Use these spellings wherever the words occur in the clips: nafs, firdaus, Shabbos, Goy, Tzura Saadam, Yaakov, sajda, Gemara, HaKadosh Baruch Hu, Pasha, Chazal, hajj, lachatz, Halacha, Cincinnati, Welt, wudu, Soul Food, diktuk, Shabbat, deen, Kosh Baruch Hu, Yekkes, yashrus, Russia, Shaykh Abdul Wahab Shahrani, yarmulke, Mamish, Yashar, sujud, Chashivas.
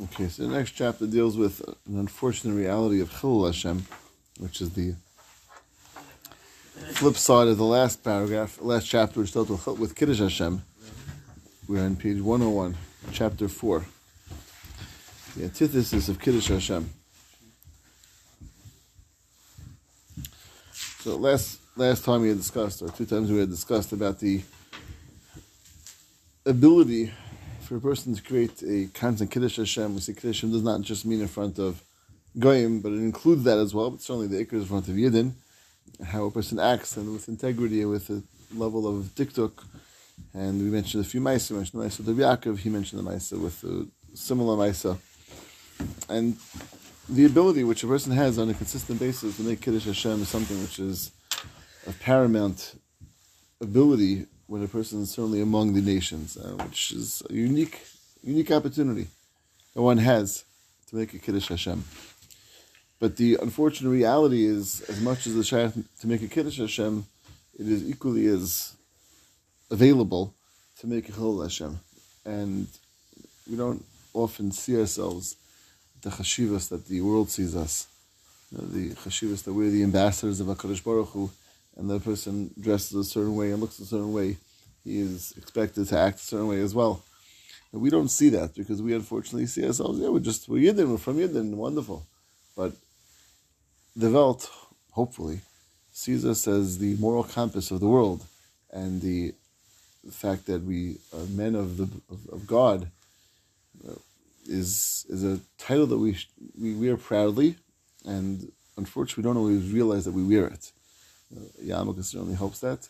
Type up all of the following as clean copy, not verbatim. Okay, so the next chapter deals with an unfortunate reality of Chillul Hashem, which is the flip side of the last paragraph, last chapter, which dealt with Kiddush Hashem. We're on page 101, chapter 4. The antithesis of Kiddush Hashem. So last time we had discussed, or two times we had discussed, about the ability for a person to create a constant Kiddush Hashem. We say Kiddush Hashem does not just mean in front of Goyim, but it includes that as well, but certainly the Iker is in front of Yidden, how a person acts, and with integrity, and with a level of diktuk. And we mentioned a few Maisa, we mentioned the Maisa of Yaakov, he mentioned the Maisa with a similar Maisa. And the ability which a person has on a consistent basis to make Kiddush Hashem is something which is a paramount ability when a person is certainly among the nations, which is a unique opportunity that one has to make a Kiddush Hashem. But the unfortunate reality is, as much as the shayach to make a Kiddush Hashem, it is equally as available to make a Chillul Hashem. And we don't often see ourselves the Chashivas that the world sees us. You know, the Chashivas that we're the ambassadors of HaKadosh Baruch Hu, and the person dresses a certain way and looks a certain way, he is expected to act a certain way as well. And we don't see that because we unfortunately see ourselves, we're Yidden, we're from Yidden, wonderful. But the Welt, hopefully, sees us as the moral compass of the world, and the fact that we are men of God is a title that we wear proudly, and unfortunately we don't always realize that we wear it. Yarmulke certainly helps that.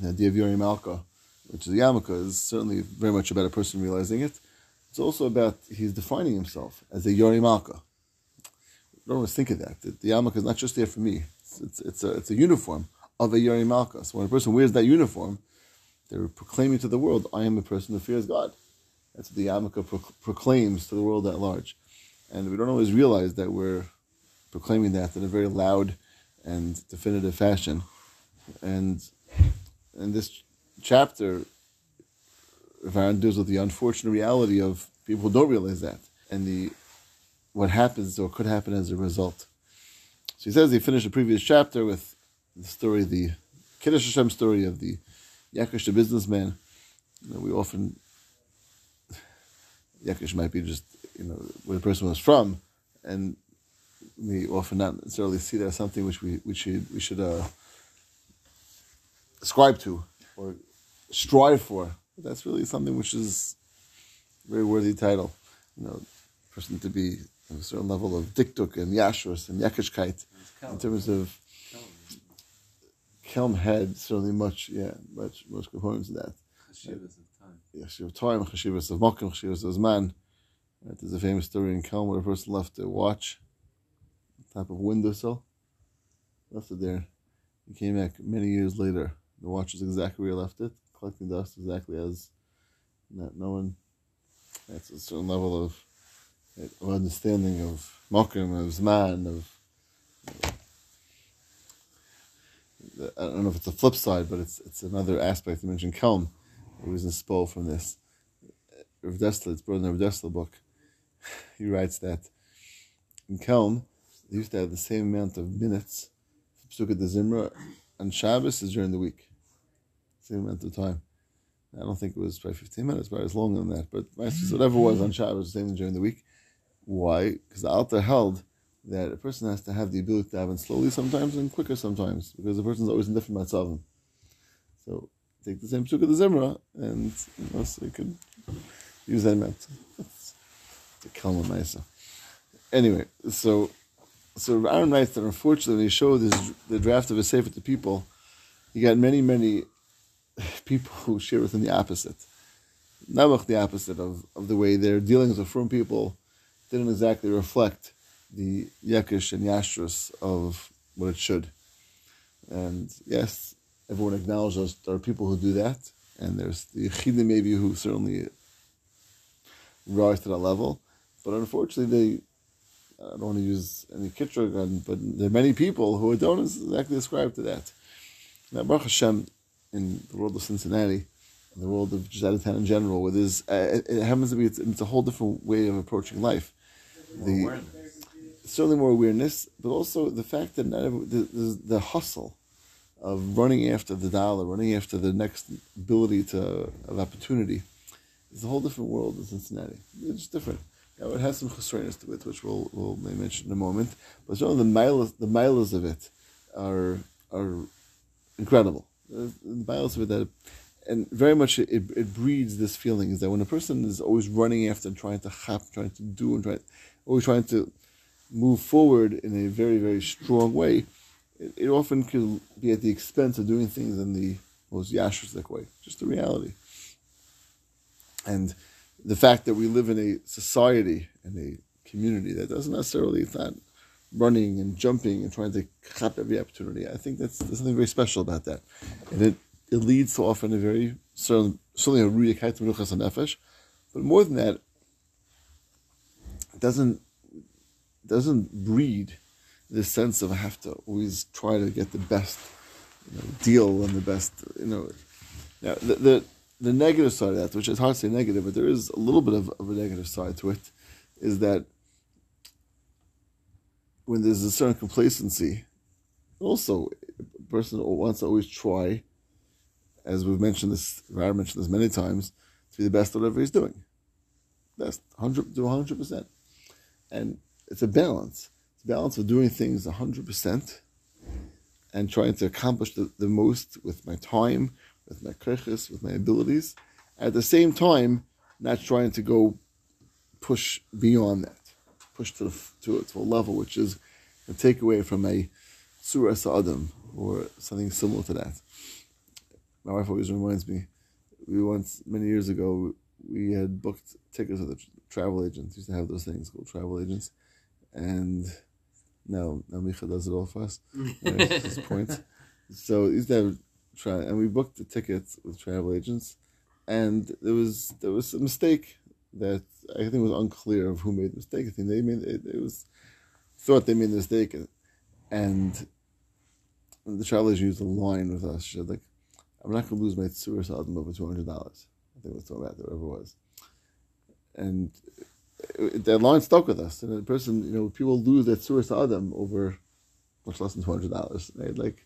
The idea of Yorei Malka, which is yarmulke, is certainly very much about a person realizing it. It's also about he's defining himself as a Yorei Malka. I don't always think of that. The yarmulke is not just there for me. It's a uniform of a Yorei Malka. So when a person wears that uniform, they're proclaiming to the world, I am a person who fears God. That's what the yarmulke proclaims to the world at large. And we don't always realize that we're proclaiming that in a very loud and definitive fashion. And in this chapter, Ravon deals with the unfortunate reality of people who don't realize that, and what happens or could happen as a result. So he says he finished the previous chapter with the story, the Kiddush Hashem story of the Yekkes, the businessman. You know, we often, Yekkes might be just, where the person was from, and we often not necessarily see that as something which we should ascribe to or strive for. That's really something which is a very worthy title. A person to be at a certain level of diktuk and yashrus and yakishkeit in terms of Kelm had certainly much components of that. Chashivas of time. Chashivas of time, Chashivas of Mokim, Chashivas of Zman. Right, there's a famous story in Kelm where a person left a watch on top of a windowsill. Left it there. He came back many years later. The watch was exactly where he left it, collecting dust exactly as not knowing. That's a certain level of understanding of Mokim, of Zman, I don't know if it's a flip side, but it's another aspect. I mentioned Kelm. It was inspired from this. Rav Dessler, it's brought in Rav Dessler book. He writes that in Kelm, they used to have the same amount of minutes for Pesukah de Zimra on Shabbos as during the week. Same amount of time. I don't think it was probably 15 minutes, but it was longer than that. But whatever was on Shabbos, the same as during the week. Why? Because the altar held that a person has to have the ability to daven slowly sometimes and quicker sometimes, because the person's always in different matzavim. So take the same Pesukah de Zimra, and so you can use that amount. It's a Kelm Maisa. Anyway, so Aaron writes that unfortunately when he showed the draft of his sefer to people, he got many people who share with him the opposite. Nabach, the opposite of the way their dealings with from people didn't exactly reflect the Yekish and Yashrus of what it should. And yes, everyone acknowledges there are people who do that, and there's the Yechidin maybe who certainly rise to that level, but unfortunately I don't want to use any kitrug, but there are many people who don't exactly ascribe to that. Now, Baruch Hashem, in the world of Cincinnati, in the world of Judaism in general, where there's it happens to be it's a whole different way of approaching life. Certainly more awareness, but also the fact that not every, the hustle of running after the dollar, running after the next ability of opportunity, is a whole different world in Cincinnati. It's just different. Now, it has some chesroinus to it, which we'll may mention in a moment. But some of the miles of it are incredible. The miles of it and very much it breeds this feeling is that when a person is always running after and trying to always trying to move forward in a very, very strong way, it often could be at the expense of doing things in the most yashrus way, just the reality. And the fact that we live in a society and a community that doesn't necessarily, it's not running and jumping and trying to cap every opportunity. I think there's something very special about that. And it leads to often a very, certainly a rudikai to menuchas nefesh, but more than that, it doesn't breed this sense of I have to always try to get the best deal and the best. Now the negative side of that, which is hard to say negative, but there is a little bit of a negative side to it, is that when there's a certain complacency, also a person wants to always try, as we've mentioned this, Rara mentioned this many times, to be the best at whatever he's doing. Best, 100 to 100%. And it's a balance. It's a balance of doing things 100% and trying to accomplish the most with my time, with my kreches, with my abilities. At the same time, not trying to go push beyond that. Push to a level which is a takeaway from a Tzura Saadam or something similar to that. My wife always reminds me, we once, many years ago, we had booked tickets with a travel agent. We used to have those things called travel agents. And now Micha does it all for us at this point. So we used to have, and we booked the tickets with travel agents. And there was a mistake that I think was unclear of who made the mistake. I think they made it. It was thought they made the mistake, and the travel agent used a line with us. She said, "Like, I'm not going to lose my Tzura Saadam over $200. I think it was about that, whatever it was." And that line stuck with us. And the person, people lose that Tzura Saadam over much less than $200. Right? Like,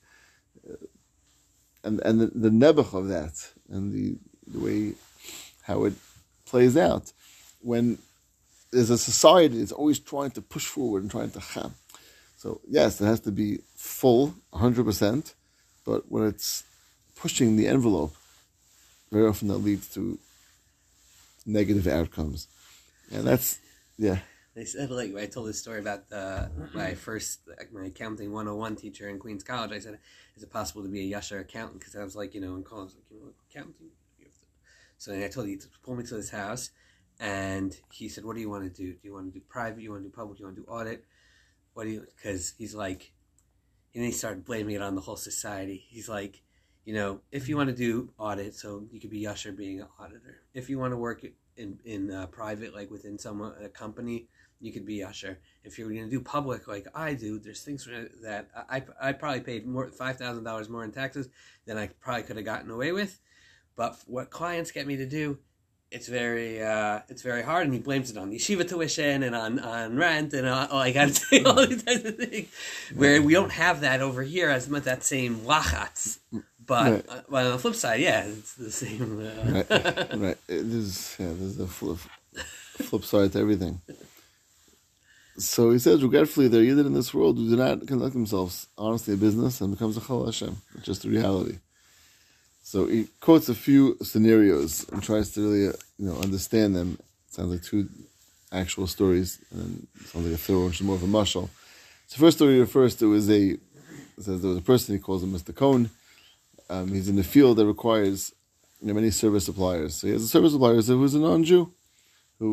and the nebuch of that, and the way how it plays out. When there's a society that's always trying to push forward and trying to ham. So yes, it has to be full, 100%, but when it's pushing the envelope, very often that leads to negative outcomes. And that's, yeah. They said, like, I told this story about my accounting 101 teacher in Queens College. I said, is it possible to be a Yashar accountant? Because I was like, in college, accounting. So I told him, he pulled me to his house. And he said, what do you want to do? Do you want to do private? You want to do public? You want to do audit? What do you, because he's like, and then he started blaming it on the whole society. He's like, if you want to do audit, so you could be Yusher being an auditor. If you want to work in private, like within a company, you could be Yusher. If you're going to do public, like I do, there's things that I probably paid more, $5,000 more in taxes than I probably could have gotten away with. But what clients get me to do, it's very hard, and he blames it on yeshiva tuition and on rent and all these types of things. Where we don't have that over here as much, that same lachatz. But right. On the flip side, yeah, it's the same. Right. There's the flip side to everything. So he says, regretfully, there are Yidden in this world who do not conduct themselves honestly in business and becomes a Chillul Hashem. It's just the reality. So he quotes a few scenarios and tries to really, understand them. It sounds like two actual stories, and then it sounds like a third one, which is more of a mashal. So first story refers to is there was a person, he calls him Mr. Cohen. He's in a field that requires many service suppliers. So he has a service supplier who's a non-Jew, who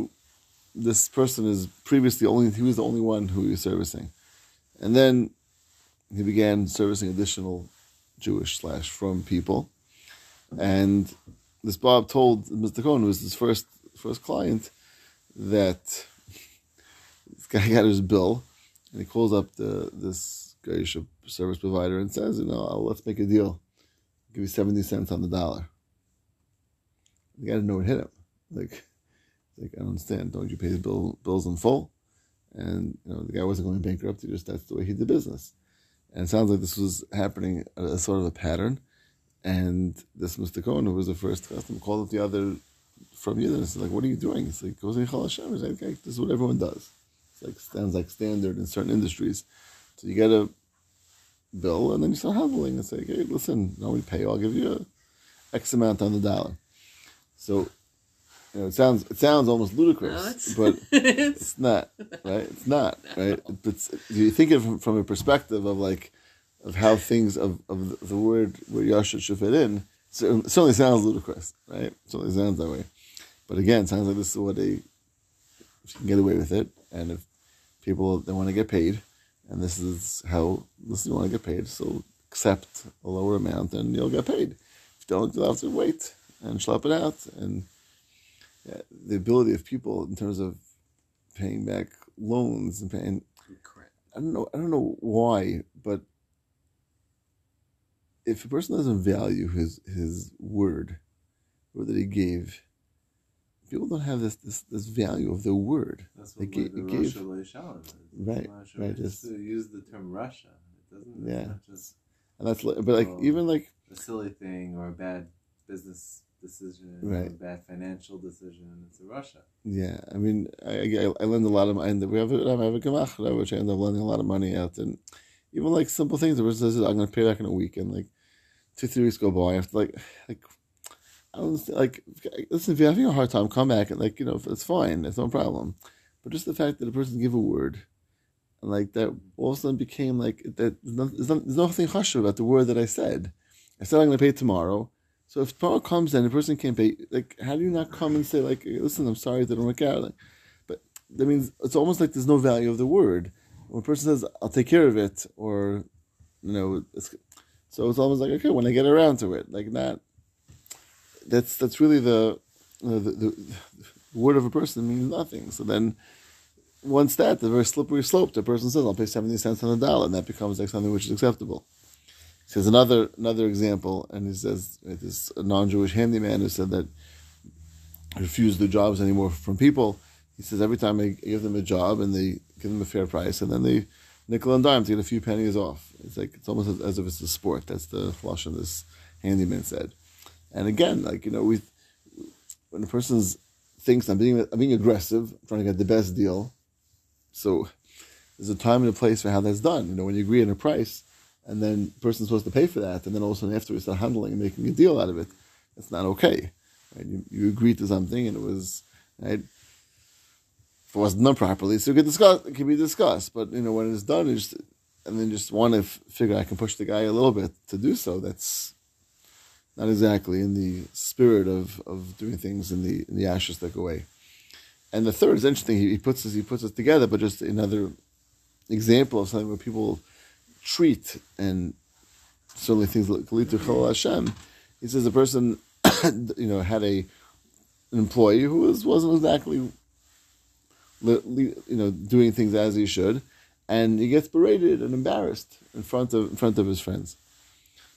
this person is previously he was the only one who he was servicing, and then he began servicing additional Jewish from people. And this Bob told Mr. Cohen, who was his first client, that this guy got his bill, and he calls up this Goyish service provider and says, let's make a deal. I'll give you 70 cents on the dollar. The guy didn't know what hit him. Like I don't understand. Don't you pay the bills in full? And you know the guy wasn't going bankrupt. He just that's the way he did business. And it sounds like this was happening as sort of a pattern. And this Mr. Cohen, who was the first customer, called up the other from Yidden and said, like, what are you doing? It's like, this is what everyone does. It's like, stands like standard in certain industries. So you get a bill, and then you start handling and say, hey, listen, now we pay you, I'll give you X amount on the dollar. So, you know, it sounds almost ludicrous, but it's not, right? It's not, right? But you think of it from a perspective of like, of how things of the word where Yashar should fit in, certainly sounds ludicrous, right? Certainly sounds that way. But again, it sounds like this is what if you can get away with it, and if people, they want to get paid, and this is how, you want to get paid, so accept a lower amount and you'll get paid. If you don't, you'll have to wait and schlep it out. And yeah, the ability of people in terms of paying back loans and paying, I don't know why, but if a person doesn't value his word that he gave, people don't have this value of their word. That's what the Russia Leishal. Right. Just to use the term Russia. It doesn't. Yeah. Not just, and that's a silly thing or a bad business decision, right, or a bad financial decision. It's a Russia. Yeah, I mean, I lend a lot of money. I have a gemachra, which I end up lending a lot of money out and. Even like simple things, the person says, I'm going to pay back in a week, and like 2-3 weeks go by. I have to I don't understand. Listen, if you're having a hard time, come back, and it's fine, it's no problem. But just the fact that a person gave a word, and that all of a sudden became that, there's nothing hush about the word that I said. I said I'm going to pay tomorrow. So if tomorrow comes and the person can't pay, how do you not come and say, listen, I'm sorry, that didn't work out? But that means it's almost like there's no value of the word. When a person says, I'll take care of it, or, so it's almost like, okay, when I get around to it, that's really the word of a person means nothing. So then, once the very slippery slope, the person says, I'll pay 70 cents on the dollar, and that becomes something which is acceptable. He says another example, and he says, this non-Jewish handyman who said that refused the jobs anymore from people. He says every time I give them a job and they give them a fair price, and then they nickel and dime to get a few pennies off. It's it's almost as if it's a sport. That's the Lashon this handyman said. And again, when a person thinks I'm being aggressive, I'm trying to get the best deal, so there's a time and a place for how that's done. When you agree on a price, and then the person's supposed to pay for that, and then all of a sudden afterwards they're handling and making a deal out of it. That's not okay. Right? You agreed to something, and it was right. If it wasn't done properly, so it could be discussed. But when it's done, just want to figure out I can push the guy a little bit to do so. That's not exactly in the spirit of doing things in the ashes that go away. And the third is interesting. He puts us together, but just another example of something where people treat, and certainly things like lead to Chillul Hashem. He says a person had an employee who wasn't exactly, doing things as he should, and he gets berated and embarrassed in front of his friends.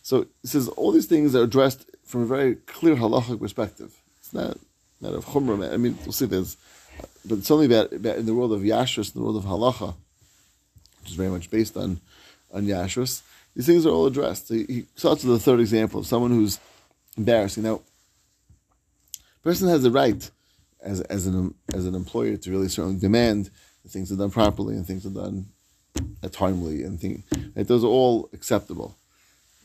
So it says all these things are addressed from a very clear halachic perspective. It's not of chumrah. I mean, we'll see this, but it's only about in the world of yashrus, in the world of halacha, which is very much based on yashrus. These things are all addressed. So he starts with the third example of someone who's embarrassing. Now, a person has the right, as an employer, to really certainly demand that things are done properly and things are done timely and those are all acceptable.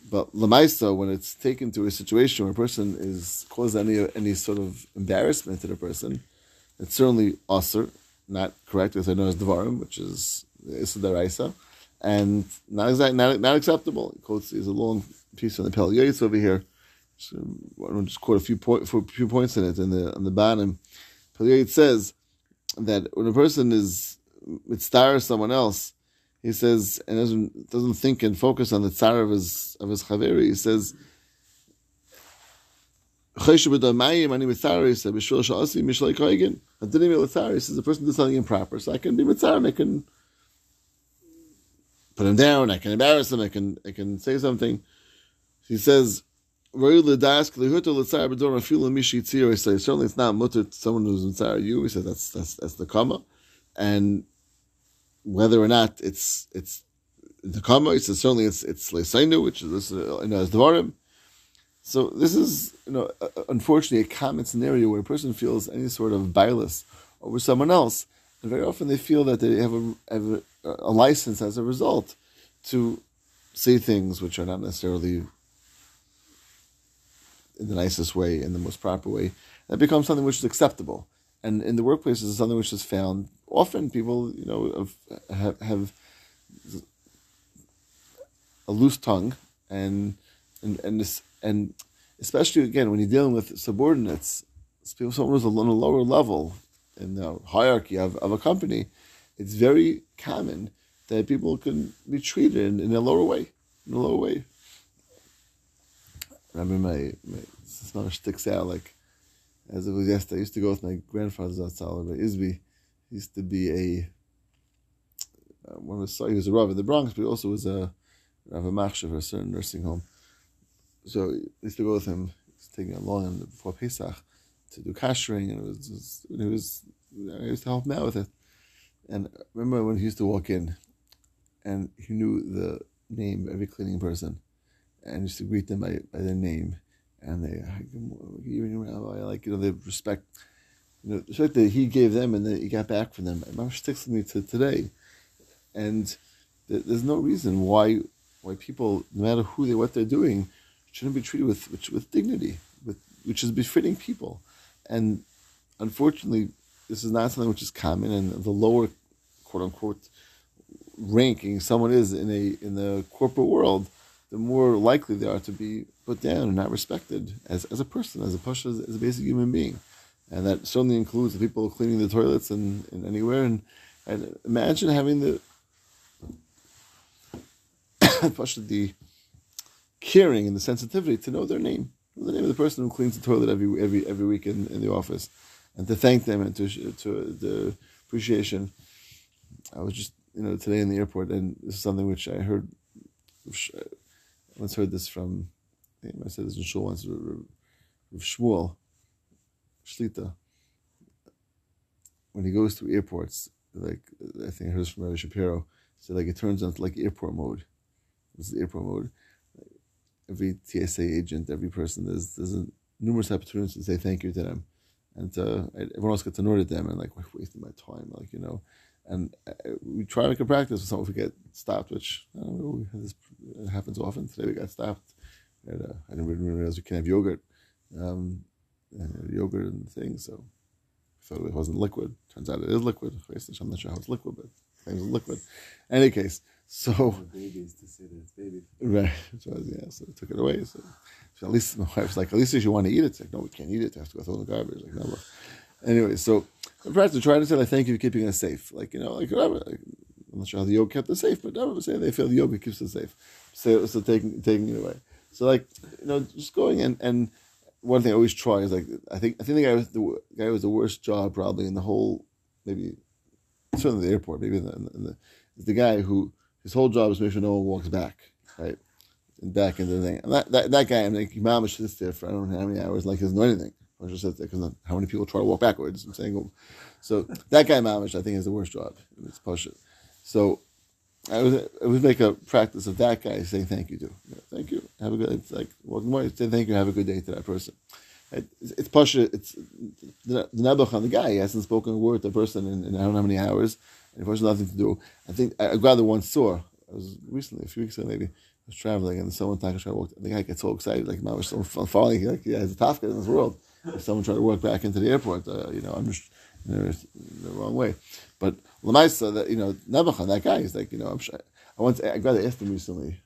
But Lamaisa, when it's taken to a situation where a person is caused any sort of embarrassment to the person, it's certainly usur, not correct, as I know as Devarim, which is Isudaraisa, and not acceptable. He quotes a long piece on the Pel Yates over here. So I want to just quote a few points in it on the bottom. It says that when a person is mitzar someone else, he says, and doesn't think and focus on the tzar of his chaveri. He says, he says the person did something improper, so I can be mitzar and I can put him down, I can embarrass him, I can say something. He says, Certainly it's not mutter to someone who's in tzara you. He says that's the kama. And whether or not it's the kama, he says certainly it's leisainu, which is this as dvarim. So this is unfortunately a common scenario where a person feels any sort of bias over someone else, and very often they feel that they have a license as a result to say things which are not necessarily in the nicest way, in the most proper way. That becomes something which is acceptable, and in the workplace is something which is found often. People have a loose tongue, and especially again when you're dealing with subordinates, someone who's on a lower level in the hierarchy of a company, it's very common that people can be treated in a lower way. I remember my smell sticks out like as it was yesterday. I used to go with my grandfather's outside, but Izbi used to be he was a rabbi in the Bronx, but he also was a rabbi machshav for a certain nursing home. So I used to go with him. He was taking along before Pesach to do kashering, and I used to help him out with it. And I remember when he used to walk in, and he knew the name of every cleaning person, and used to greet them by their name, and they respect, respect that he gave them and that he got back from them. And Mamish sticks with me to today, and there's no reason why people, no matter who they what they're doing, shouldn't be treated with dignity, which is befitting people. And unfortunately, this is not something which is common. And the lower, quote unquote, ranking someone is in the corporate world, the more likely they are to be put down and not respected as a person, as a Pasha, as a basic human being. And that certainly includes the people cleaning the toilets and anywhere. And imagine having the Pasha, the caring and the sensitivity to know their name, the name of the person who cleans the toilet every week in the office, and to thank them and to the appreciation. I was just, today in the airport, and this is something which I heard, I once heard this from, I said this in Shul once, Rav Shmuel Shlita. When he goes through airports, like I think I heard this from Rabbi Shapiro, so like it turns on to like airport mode. This is airport mode. Every TSA agent, every person, there's numerous opportunities to say thank you to them, and everyone else gets annoyed at them and like wasting my time, And we try to make a practice with someone if we get stopped, which it happens often. Today we got stopped. I didn't even realize we can't have yogurt. Yogurt and things, so I thought it wasn't liquid. Turns out it is liquid. I'm not sure how it's liquid, but it's liquid. In any case, so... babies to say that it's baby. Right. So I took it away. So at least my wife's like, at least if you want to eat it. It's like, no, we can't eat it. I have to go throw in the garbage. Like, no, look. Anyway, so... perhaps to try to say like thank you for keeping us safe, whatever. I'm not sure how the yoga kept us safe, but I would say they feel the yoga keeps us safe. So taking it away. So just going and one thing I always try is I think the guy was the worst job probably in the whole, maybe certainly the airport, maybe the guy who his whole job is to make sure no one walks back right and back into the thing. And that guy, I'm like, Mama sits there for I don't know how many hours, like he doesn't know anything. I just said that because how many people try to walk backwards? I'm saying, so that guy Mamish, I think, has the worst job. It's Pasha. So I would make a practice of that guy saying thank you to, thank you, have a good. It's like walking away, say thank you, have a good day to that person. It's Pasha. It's the Nebuchadnezzar, the guy. He hasn't spoken a word to the person in I don't know how many hours, and Pasha nothing to do. I think I rather once saw. I was recently a few weeks ago maybe. I was traveling and someone walked. The guy gets so excited like Mamish, so falling like he has a Tafka in this world. If someone tried to walk back into the airport, I'm just in the wrong way. But Lamaisa, Nebuchadnezzar, that guy, is like, I'm shy. I rather asked him recently.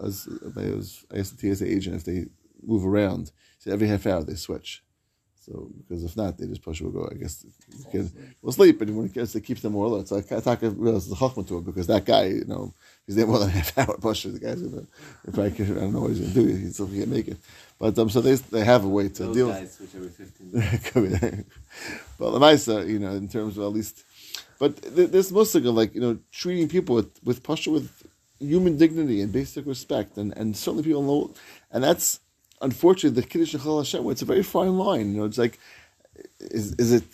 I asked the TSA agent if they move around. So every half hour they switch. So because if not, they just push. Will go. I guess the kid will sleep, and when it keeps them more alert. So I talk realize the chachma to it because that guy, he's there more than a half hour pusher. The guy's gonna, I don't know what he's gonna do. He still can't make it. But so they have a way to deal. Guys with switch every 15 minutes. But the Maisa, in terms of at least, but this musig of treating people with pusher with human dignity and basic respect, and certainly people know, and that's. unfortunately, the Kiddush Chillul Hashem, it's a very fine line. You know, it's like, is it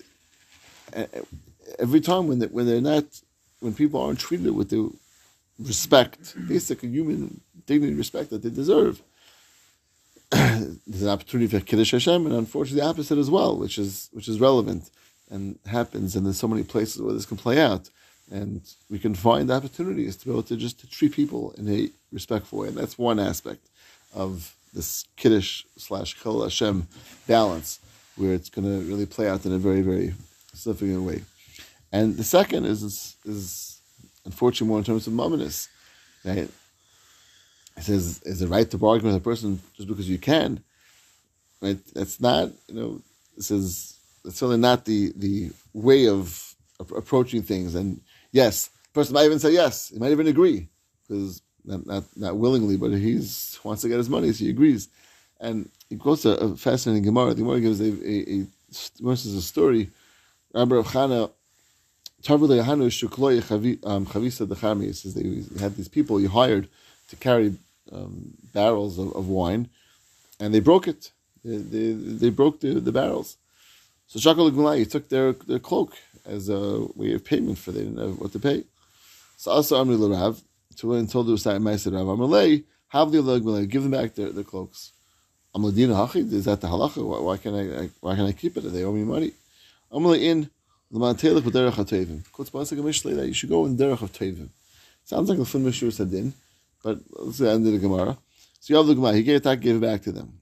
every time when people aren't treated with the respect, basic human dignity, respect that they deserve, there's an opportunity for Kiddush Hashem, and unfortunately, the opposite as well, which is relevant and happens. And there's so many places where this can play out, and we can find opportunities to be able to just to treat people in a respectful way. And that's one aspect of this Kiddush/Chillul Hashem balance, where it's going to really play out in a very, very significant way. And the second is unfortunately more in terms of mominous, right? It says, is it right to bargain with a person just because you can? Right? That's not, it says, it's certainly not the way of approaching things. And yes, the person might even say yes. He might even agree, because not willingly, but he wants to get his money, so he agrees. And it goes to a fascinating Gemara. The Gemara gives a story. Rabbi Rav Chana, it says that you had these people you hired to carry barrels of wine, and they broke it. They broke the barrels. So Shakal Gulai took their cloak as a way of payment for they didn't know what to pay. So also Amri L'Rav, and told the Maisa Rav Amalei, give them back their cloaks. Amladina Hachid, is that the halacha? Why can I keep it? They owe me money. Amalei in l'mantelech b'derech ha'tevim. Quotes Pasuk and Mishlei that you should go in derech of tevim. Sounds like the fun Mishur Sadin, but let's see the end of the Gemara. So you have the Gemara. He gave it back to them.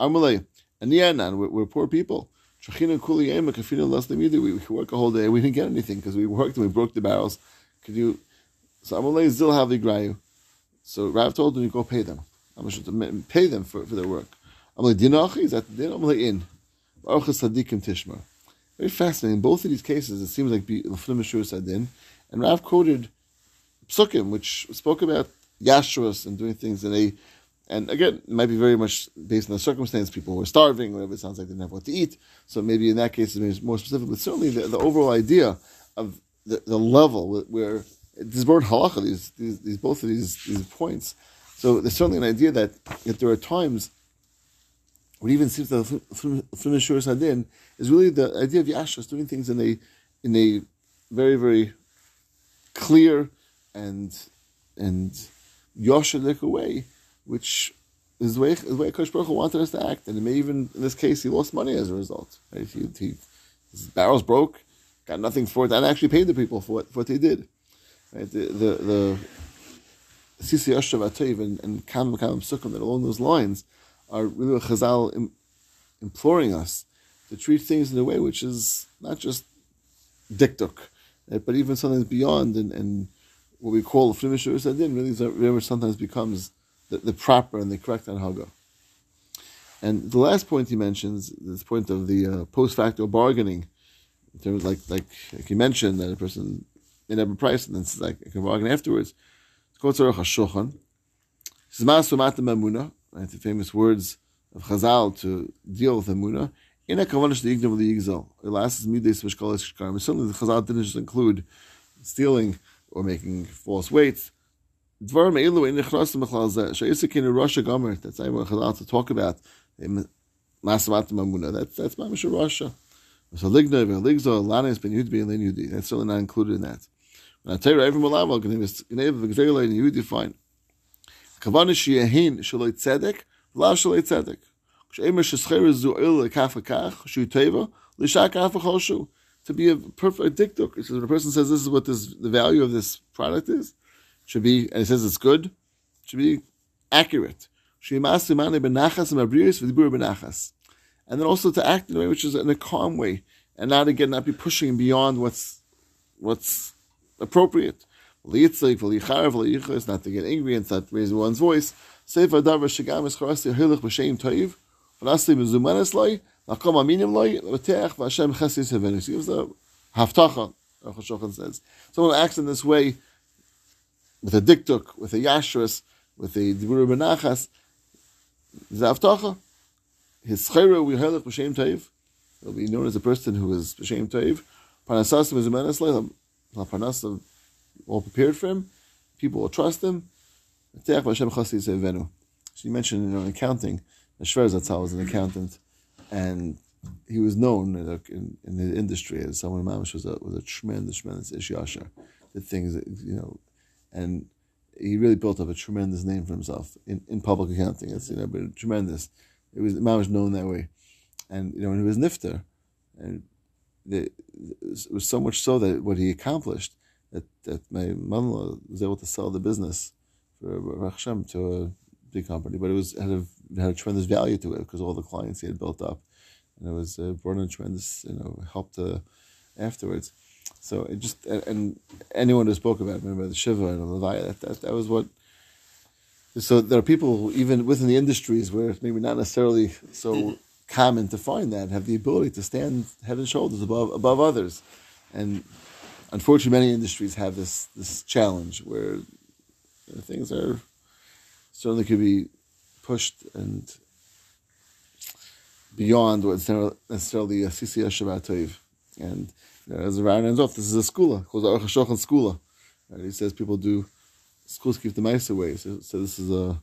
Amalei aniyanan. We're poor people. Shachina kuli yema kafina las lemidi. We could work a whole day. We didn't get anything because we worked and we broke the barrels. Could you? So Amalei zil havi grayu. So Rav told them, you go pay them. I'm sure to pay them for their work. Amalei dinachi, is that the din? Amalei in. Baruch sadikim tishma. Very fascinating. In both of these cases, it seems like l'fnim mishur sadin, and Rav quoted psukim, which spoke about yashrus and doing things in a, and again, it might be very much based on the circumstance. People were starving, whatever it sounds like, they didn't have what to eat. So maybe in that case, it's more specific. But certainly the overall idea of the level where this word halacha, these both of these points. So there's certainly an idea that there are times. What even seems to from Shur Sadin is really the idea of Yashrus, doing things in a very, very clear and Yashar-like way, which is the way Kosh Baruch Hu wanted us to act. And it may even, in this case, he lost money as a result. Right? His barrels broke, got nothing for it, and actually paid the people for what they did. Right? The Sisi Yashar Vatev and Kam Sukkim that along those lines are really what Chazal imploring us to treat things in a way which is not just diktuk, right, but even something beyond, and what we call the Fnimishur Sadin really sometimes becomes the proper and the correct anhaga. And the last point he mentions, this point of the post facto bargaining, in terms like he mentioned that a person may have a price and then says I can bargain afterwards. It's called Tzura Saadam. He says Ma'asumat Mamuna. Right, the famous words of Chazal to deal with Emunah. In a kavana the ignav liyigzal, it lasts middays mishkalas shkarim. Certainly, the Chazal didn't just include stealing or making false weights. Dvarim elu in nechrasim mechalzeh sheyisakin in Russia gomer. That's not what Chazal to talk about. Masamatim Emunah. That's Mamish Russia. So lignav ligzal lanis ben yud ben yudi. That's certainly not included in that. When I tell you every malav, gnev v'gzayla in yudi fine. To be a perfect diktuk. It says when a person says this is what the value of this product is, should be, and it says it's good, should be accurate. And then also to act in a way which is in a calm way, and not be pushing beyond what's appropriate. It's not to get angry and not raise one's voice. He gives a haftacha, Rosh Hashanah says. Someone acts in this way with a diktuk, with a yashrus, with a dibur benachas. The haftacha, his schera will helich b'shem toiv. He'll be known as a person who is b'shem toiv. Parnasas mezumanas lei, la parnasa. All prepared for him, people will trust him. So you mentioned in accounting, the Schwerzatzal was an accountant, and he was known in the industry as someone Mamish was a tremendous ish Yashar, did things that, and he really built up a tremendous name for himself in public accounting. It's but tremendous. It was Mamish known that way, and when he was nifter, and it was so much so that what he accomplished that my mother-in-law was able to sell the business for Baruch Hashem to a big company, but it had a tremendous value to it because all the clients he had built up, and it was brought in tremendous help to afterwards. So it just and anyone who spoke about it, remember the Shiva and the Levi, that was what. So there are people who, even within the industries where it's maybe not necessarily so common to find that, have the ability to stand head and shoulders above others, and unfortunately many industries have this challenge where things are certainly could be pushed and beyond what's necessarily a CCS Shabbat Toiv. And as the Rana ends off, this is a skula called the Aruch HaShulchan skula. Right? He says people do schools keep the Maisa away. So this is a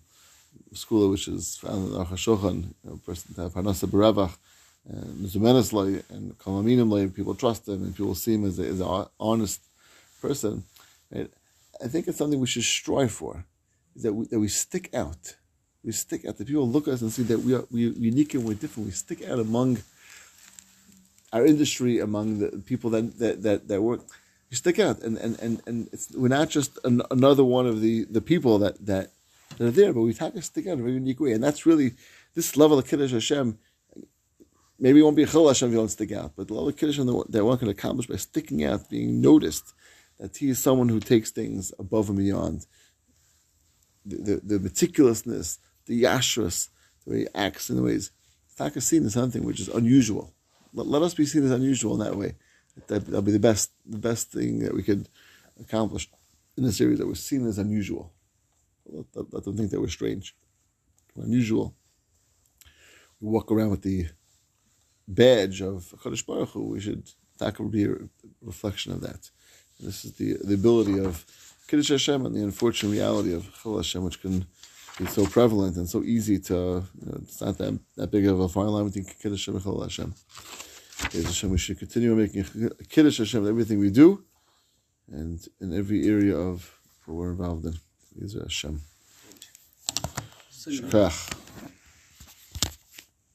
skula which is found in the Aruch HaShulchan. A person to have Hanasa B'Ravach and Zumenes Lai and Kalaminim Lai. People trust him and people see him as an honest person. Right? I think it's something we should strive for, is that we stick out. We stick out. The people look at us and see that we're unique and we're different. We stick out among our industry, among the people that work. You stick out, and we're not just another one of the people that are there, but we have to stick out in a very unique way. And that's really, this level of Kiddush Hashem, maybe it won't be a Chillul Hashem if you don't stick out, but the level of Kiddush Hashem that one can accomplish by sticking out, being noticed, that he is someone who takes things above and beyond. The meticulousness, the yashrus, the way he acts in the ways. Taka seen is something which is unusual. Let us be seen as unusual in that way. That'll be the best thing that we could accomplish in the series, that we're seen as unusual. Let them think that we're strange. We're unusual. We walk around with the badge of HaKadosh Baruch Hu. We should, Taka will be a reflection of that. This is the ability of Kiddush Hashem and the unfortunate reality of Chillul Hashem, which can be so prevalent and so easy to, it's not that big of a fine line between Kiddush Hashem and Chillul Hashem. Kiddush Hashem, we should continue making Kiddush Hashem with everything we do and in every area of what we're involved in. These are Hashem. Shekach.